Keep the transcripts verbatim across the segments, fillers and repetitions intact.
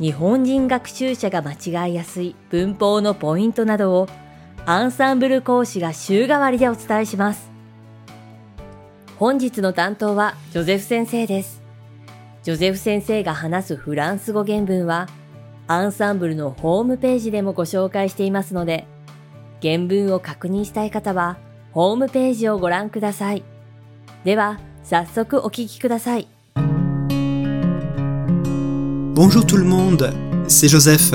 日本人学習者が間違いやすい文法のポイントなどをアンサンブル講師が週替わりでお伝えします。本日の担当はジョゼフ先生です。ジョゼフ先生が話すフランス語原文はアンサンブルのホームページでもご紹介していますので、原文を確認したい方はホームページをご覧ください。では早速お聞きください。Bonjour tout le monde, c'est Joseph,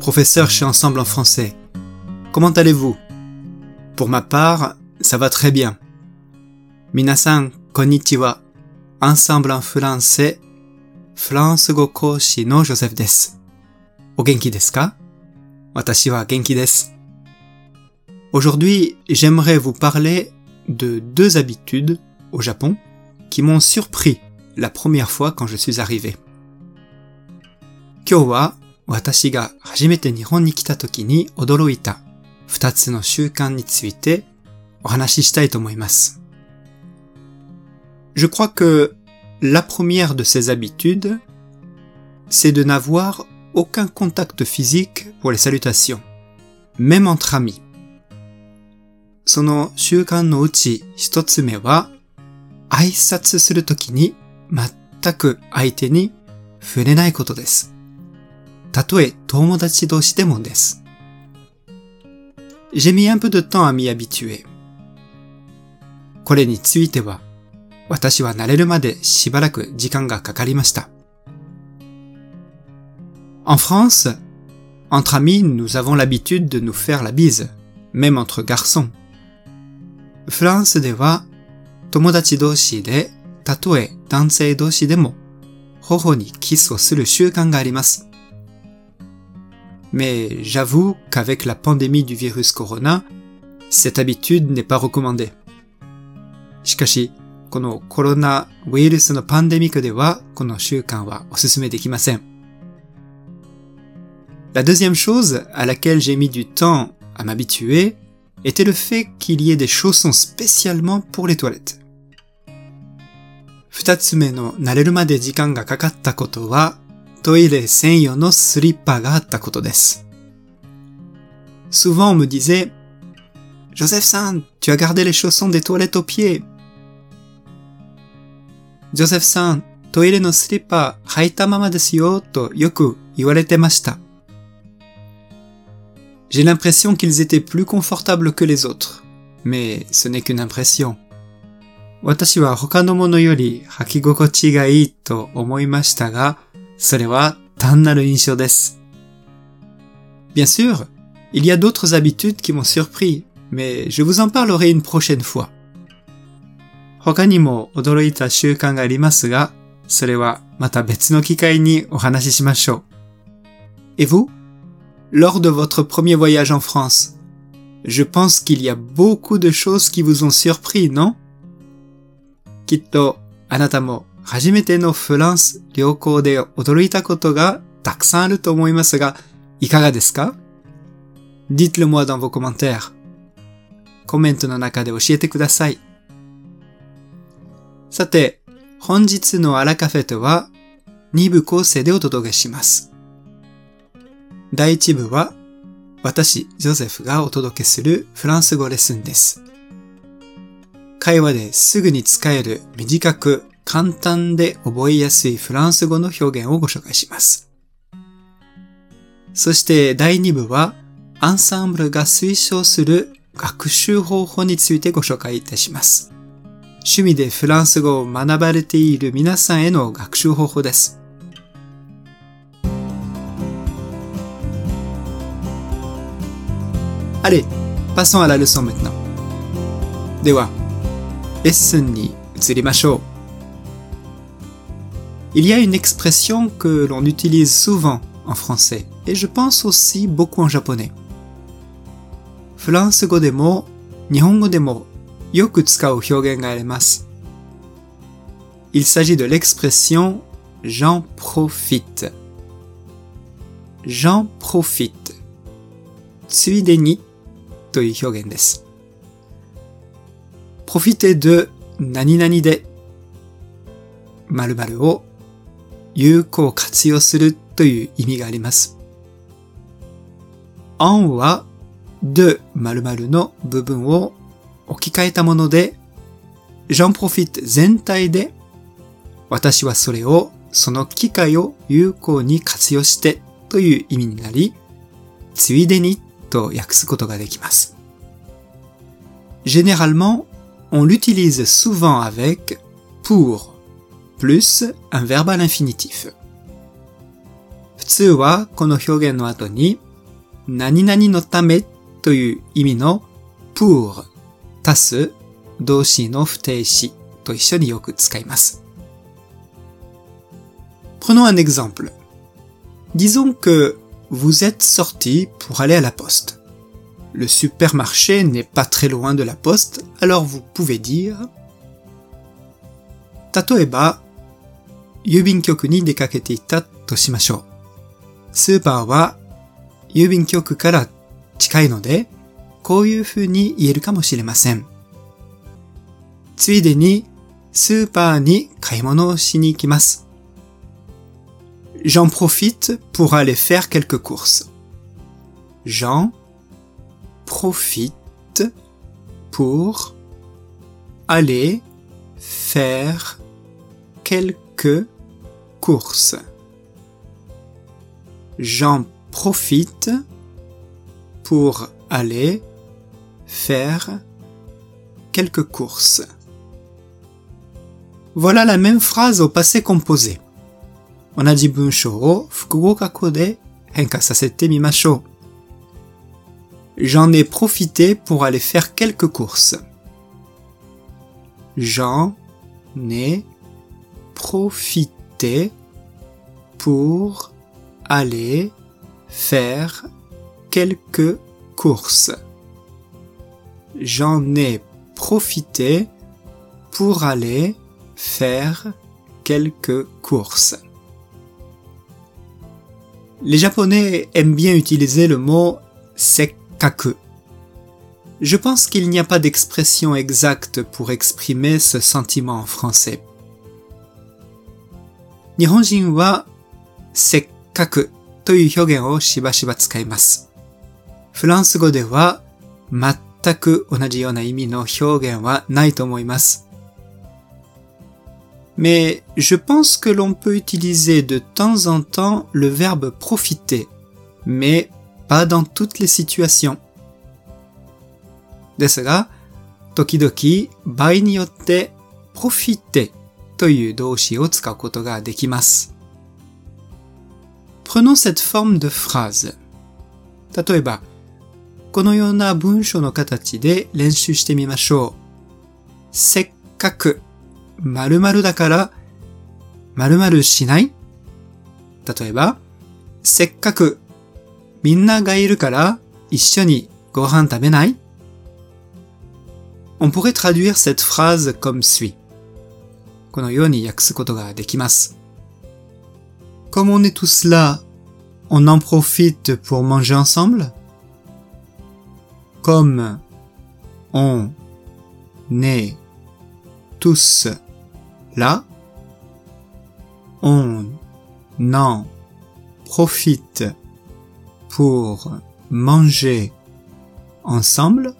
professeur chez Ensemble en français. Comment allez-vous? Pour ma part, ça va très bien. Minasan, konnichiwa. Ensemble en français, フランス語講師の Joseph です。お元気ですか？私は元気です。Aujourd'hui, j'aimerais vous parler de deux habitudes au Japon qui m'ont surpris la première fois quand je suis arrivé.今日は私が初めて日本に来た時に驚いた二つの習慣についてお話ししたいと思います。Je crois que la première de ces habitudes, c'est de n'avoir aucun contact physique pour les salutations, même entre amis. その習慣のうち一つ目は、挨拶するときに全く相手に触れないことです。たとえ友達同士でもです。J'ai mis un peu de temps à m'y habituer. これについては、私は慣れるまでしばらく時間がかかりました。En France, entre amis, nous avons l'habitude de nous faire la bise, même entre garçons. フランスでは、友達同士で、たとえ男性同士でも、頬にキスをする習慣があります。Mais j'avoue qu'avec la pandémie du virus corona, cette habitude n'est pas recommandée. しかし、このコロナウイルスのパンデミックでは、この習慣はおすすめできません。La deuxième chose à laquelle j'ai mis du temps à m'habituer était le fait qu'il y ait des chaussons spécialement pour les toilettes. 二つ目の慣れるまで時間がかかったことは、トイレ専用のスリッパがあったことです。Souvent on me disait, Joseph-san, tu as gardé les chaussons des toilettes aux pieds. Joseph-san, トイレのスリッパ履いたままですよとよく言われてました。J'ai l'impression qu'ils étaient plus confortables que les autres, mais ce n'est qu'une impression. 私は他のものより履き心地がいいと思いましたが、それは単なる印象です。Bien sûr, il y a d'autres habitudes qui m'ont surpris, mais je vous en parlerai une prochaine fois. 他にも驚いた習慣がありますが、それはまた別の機会にお話ししましょう。Et vous? Lors de votre premier voyage en France, je pense qu'il y a beaucoup de choses qui vous ont surpris, non? きっとあなたも初めてのフランス旅行で驚いたことがたくさんあると思いますが、いかがですか？ Dites-le moi dans vos commentaires. コメントの中で教えてください。さて、本日のアラカフェとはに部構成でお届けします。だいいち部は私、ジョゼフがお届けするフランス語レッスンです。会話ですぐに使える短く簡単で覚えやすいフランス語の表現をご紹介します。そしてだいに部は、アンサンブルが推奨する学習方法についてご紹介いたします。趣味でフランス語を学ばれている皆さんへの学習方法です。Allez, passons à la leçon maintenant. では、レッスンに移りましょう。Il y a une expression que l'on utilise souvent en français et je pense aussi beaucoup en japonais. フランス語でも日本語でもよく使う表現があります。Il s'agit de l'expression « j'en profite ». « j'en profite » ついでにという表現です。profiter de 何々で〇〇を有効活用するという意味があります。en は de 〇〇の部分を置き換えたもので、j'en profite 全体で私はそれを、その機会を有効に活用してという意味になり、ついでにと訳すことができます。Généralement, on l'utilise souvent avec pour plus un verbe à l'infinitif. 普通はこの表現の後に何々のためという意味の pour 足す動詞の不定詞と一緒によく使います。Prenons un exemple. Disons que vous êtes sorti pour aller à la poste. Le supermarché n'est pas très loin de la poste, alors vous pouvez dire 例えば、郵便局に出かけていたとしましょう。スーパーは郵便局から近いので、こういう風に言えるかもしれません。ついでにスーパーに買い物をしに行きます。J'en profite pour aller faire quelques courses. J'en profite pour aller faire quelques courses. J'en profite pour aller faire quelques courses. Voilà la même phrase au passé composé.同じ文章を複合過去で変化させてみましょう。J'en ai profité pour aller faire quelques courses. J'en ai profité pour aller faire quelques courses. J'en ai profité pour aller faire quelques courses.Les Japonais aiment bien utiliser le mot « sekkaku ». Je pense qu'il n'y a pas d'expression exacte pour exprimer ce sentiment en français. 日本人は「せっかく」という表現をしばしば使います。フランス語では全く同じような意味の表現はないと思います。Mais je pense que l'on peut utiliser de temps en temps le verbe profiter, mais pas dans toutes les situations. ですが、時々場合によってprofiterという動詞を使うことができます。Prenons cette forme de phrase. 例えば、このような文章の形で練習してみましょう。せっかく〇〇だから〇〇しない？例えば、せっかくみんながいるから一緒にご飯食べない？ On pourrait traduire cette phrase comme suit. このように訳すことができます。Comme on est tous là, on en profite pour manger ensemble? Comme on est tous là, on en profite pour manger ensemble.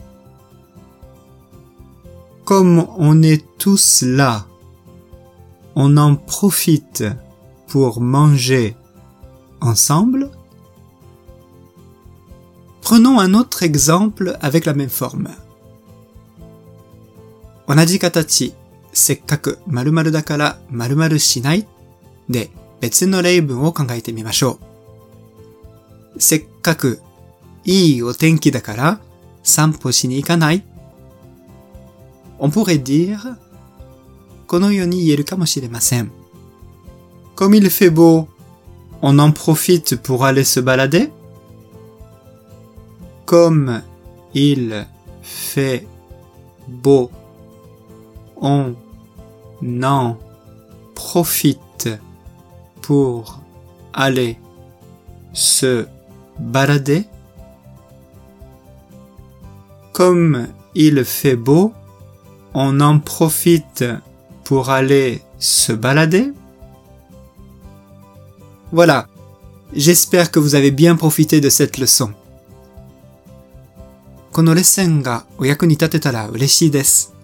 Comme on est tous là, on en profite pour manger ensemble. Prenons un autre exemple avec la même forme. 同じ形。せっかく〇〇だから〇〇しないで別の例文を考えてみましょう。せっかくいいお天気だから散歩しに行かない？ On pourrait dire このように言えるかもしれません。Comme il fait beau, on en profite pour aller se balader. Comme il fait beau, on en profite pour aller se balader. Comme il fait beau, on en profite pour aller se balader. Voilà, j'espère que vous avez bien profité de cette leçon. このレッスンがお役に立てたら嬉しいです。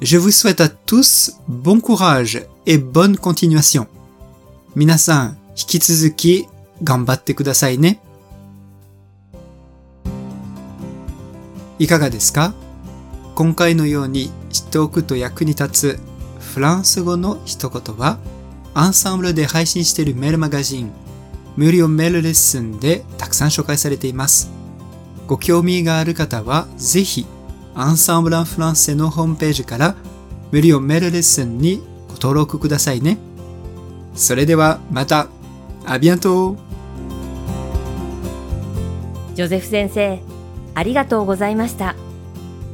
Je vous souhaite à tous bon courage et bonne continuation. 皆さん、引き続き頑張ってくださいね。いかがですか？今回のように知っておくと役に立つフランス語の一言は、Ensembleで配信しているメールマガジン、無料メールレッスンでたくさん紹介されています。ご興味がある方は、ぜひ、Ensemble en françaisのホームページから無料メールレッスンにご登録くださいね。それではまた、à bientôt。ジョゼフ先生、ありがとうございました。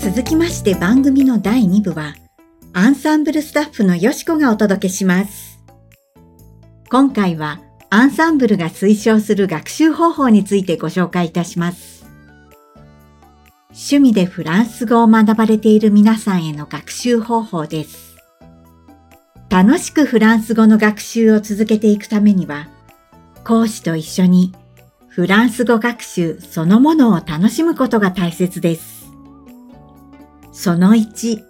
続きまして番組のだいに部はアンサンブルスタッフのよしこがお届けします。今回はアンサンブルが推奨する学習方法についてご紹介いたします。趣味でフランス語を学ばれている皆さんへの学習方法です。楽しくフランス語の学習を続けていくためには、講師と一緒にフランス語学習そのものを楽しむことが大切です。そのいち、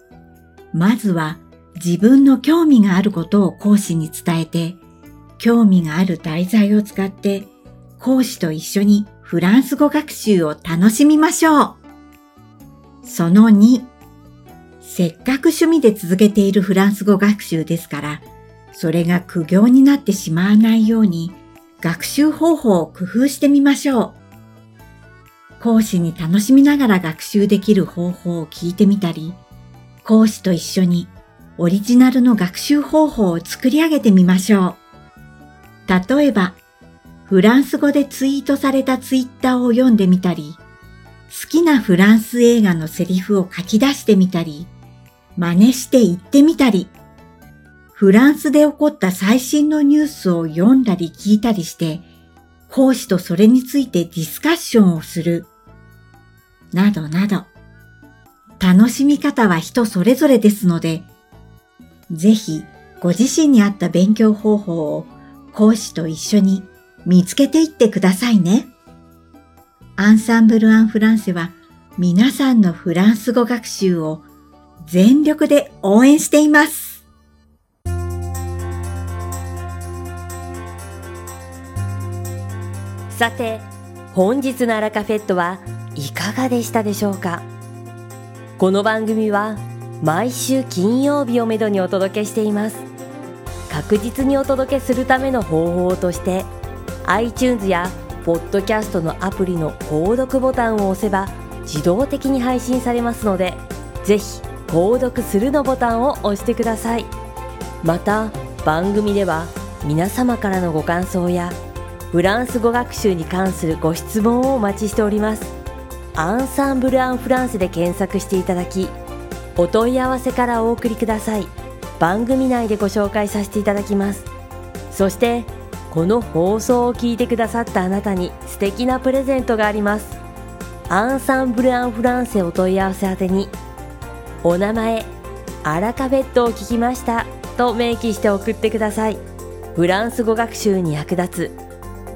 まずは自分の興味があることを講師に伝えて、興味がある題材を使って、講師と一緒にフランス語学習を楽しみましょう。そのに、せっかく趣味で続けているフランス語学習ですから、それが苦行になってしまわないように、学習方法を工夫してみましょう。講師に楽しみながら学習できる方法を聞いてみたり、講師と一緒にオリジナルの学習方法を作り上げてみましょう。例えば、フランス語でツイートされたツイッターを読んでみたり、好きなフランス映画のセリフを書き出してみたり、真似して言ってみたり、フランスで起こった最新のニュースを読んだり聞いたりして、講師とそれについてディスカッションをする、などなど、楽しみ方は人それぞれですので、ぜひご自身に合った勉強方法を講師と一緒に見つけていってくださいね。アンサンブル・アン・フランセは皆さんのフランス語学習を全力で応援しています。さて、本日のアラカフェットはいかがでしたでしょうか。この番組は毎週金曜日をめどにお届けしています。確実にお届けするための方法として iTunes やポッドキャストのアプリの購読ボタンを押せば自動的に配信されますので、ぜひ購読するのボタンを押してください。また番組では皆様からのご感想やフランス語学習に関するご質問をお待ちしております。アンサンブル・アン・フランセで検索していただき、お問い合わせからお送りください。番組内でご紹介させていただきます。そしてこの放送を聞いてくださったあなたに素敵なプレゼントがあります。アンサンブル・アン・フランセお問い合わせ宛てにお名前、アラカフェットを聞きましたと明記して送ってください。フランス語学習に役立つ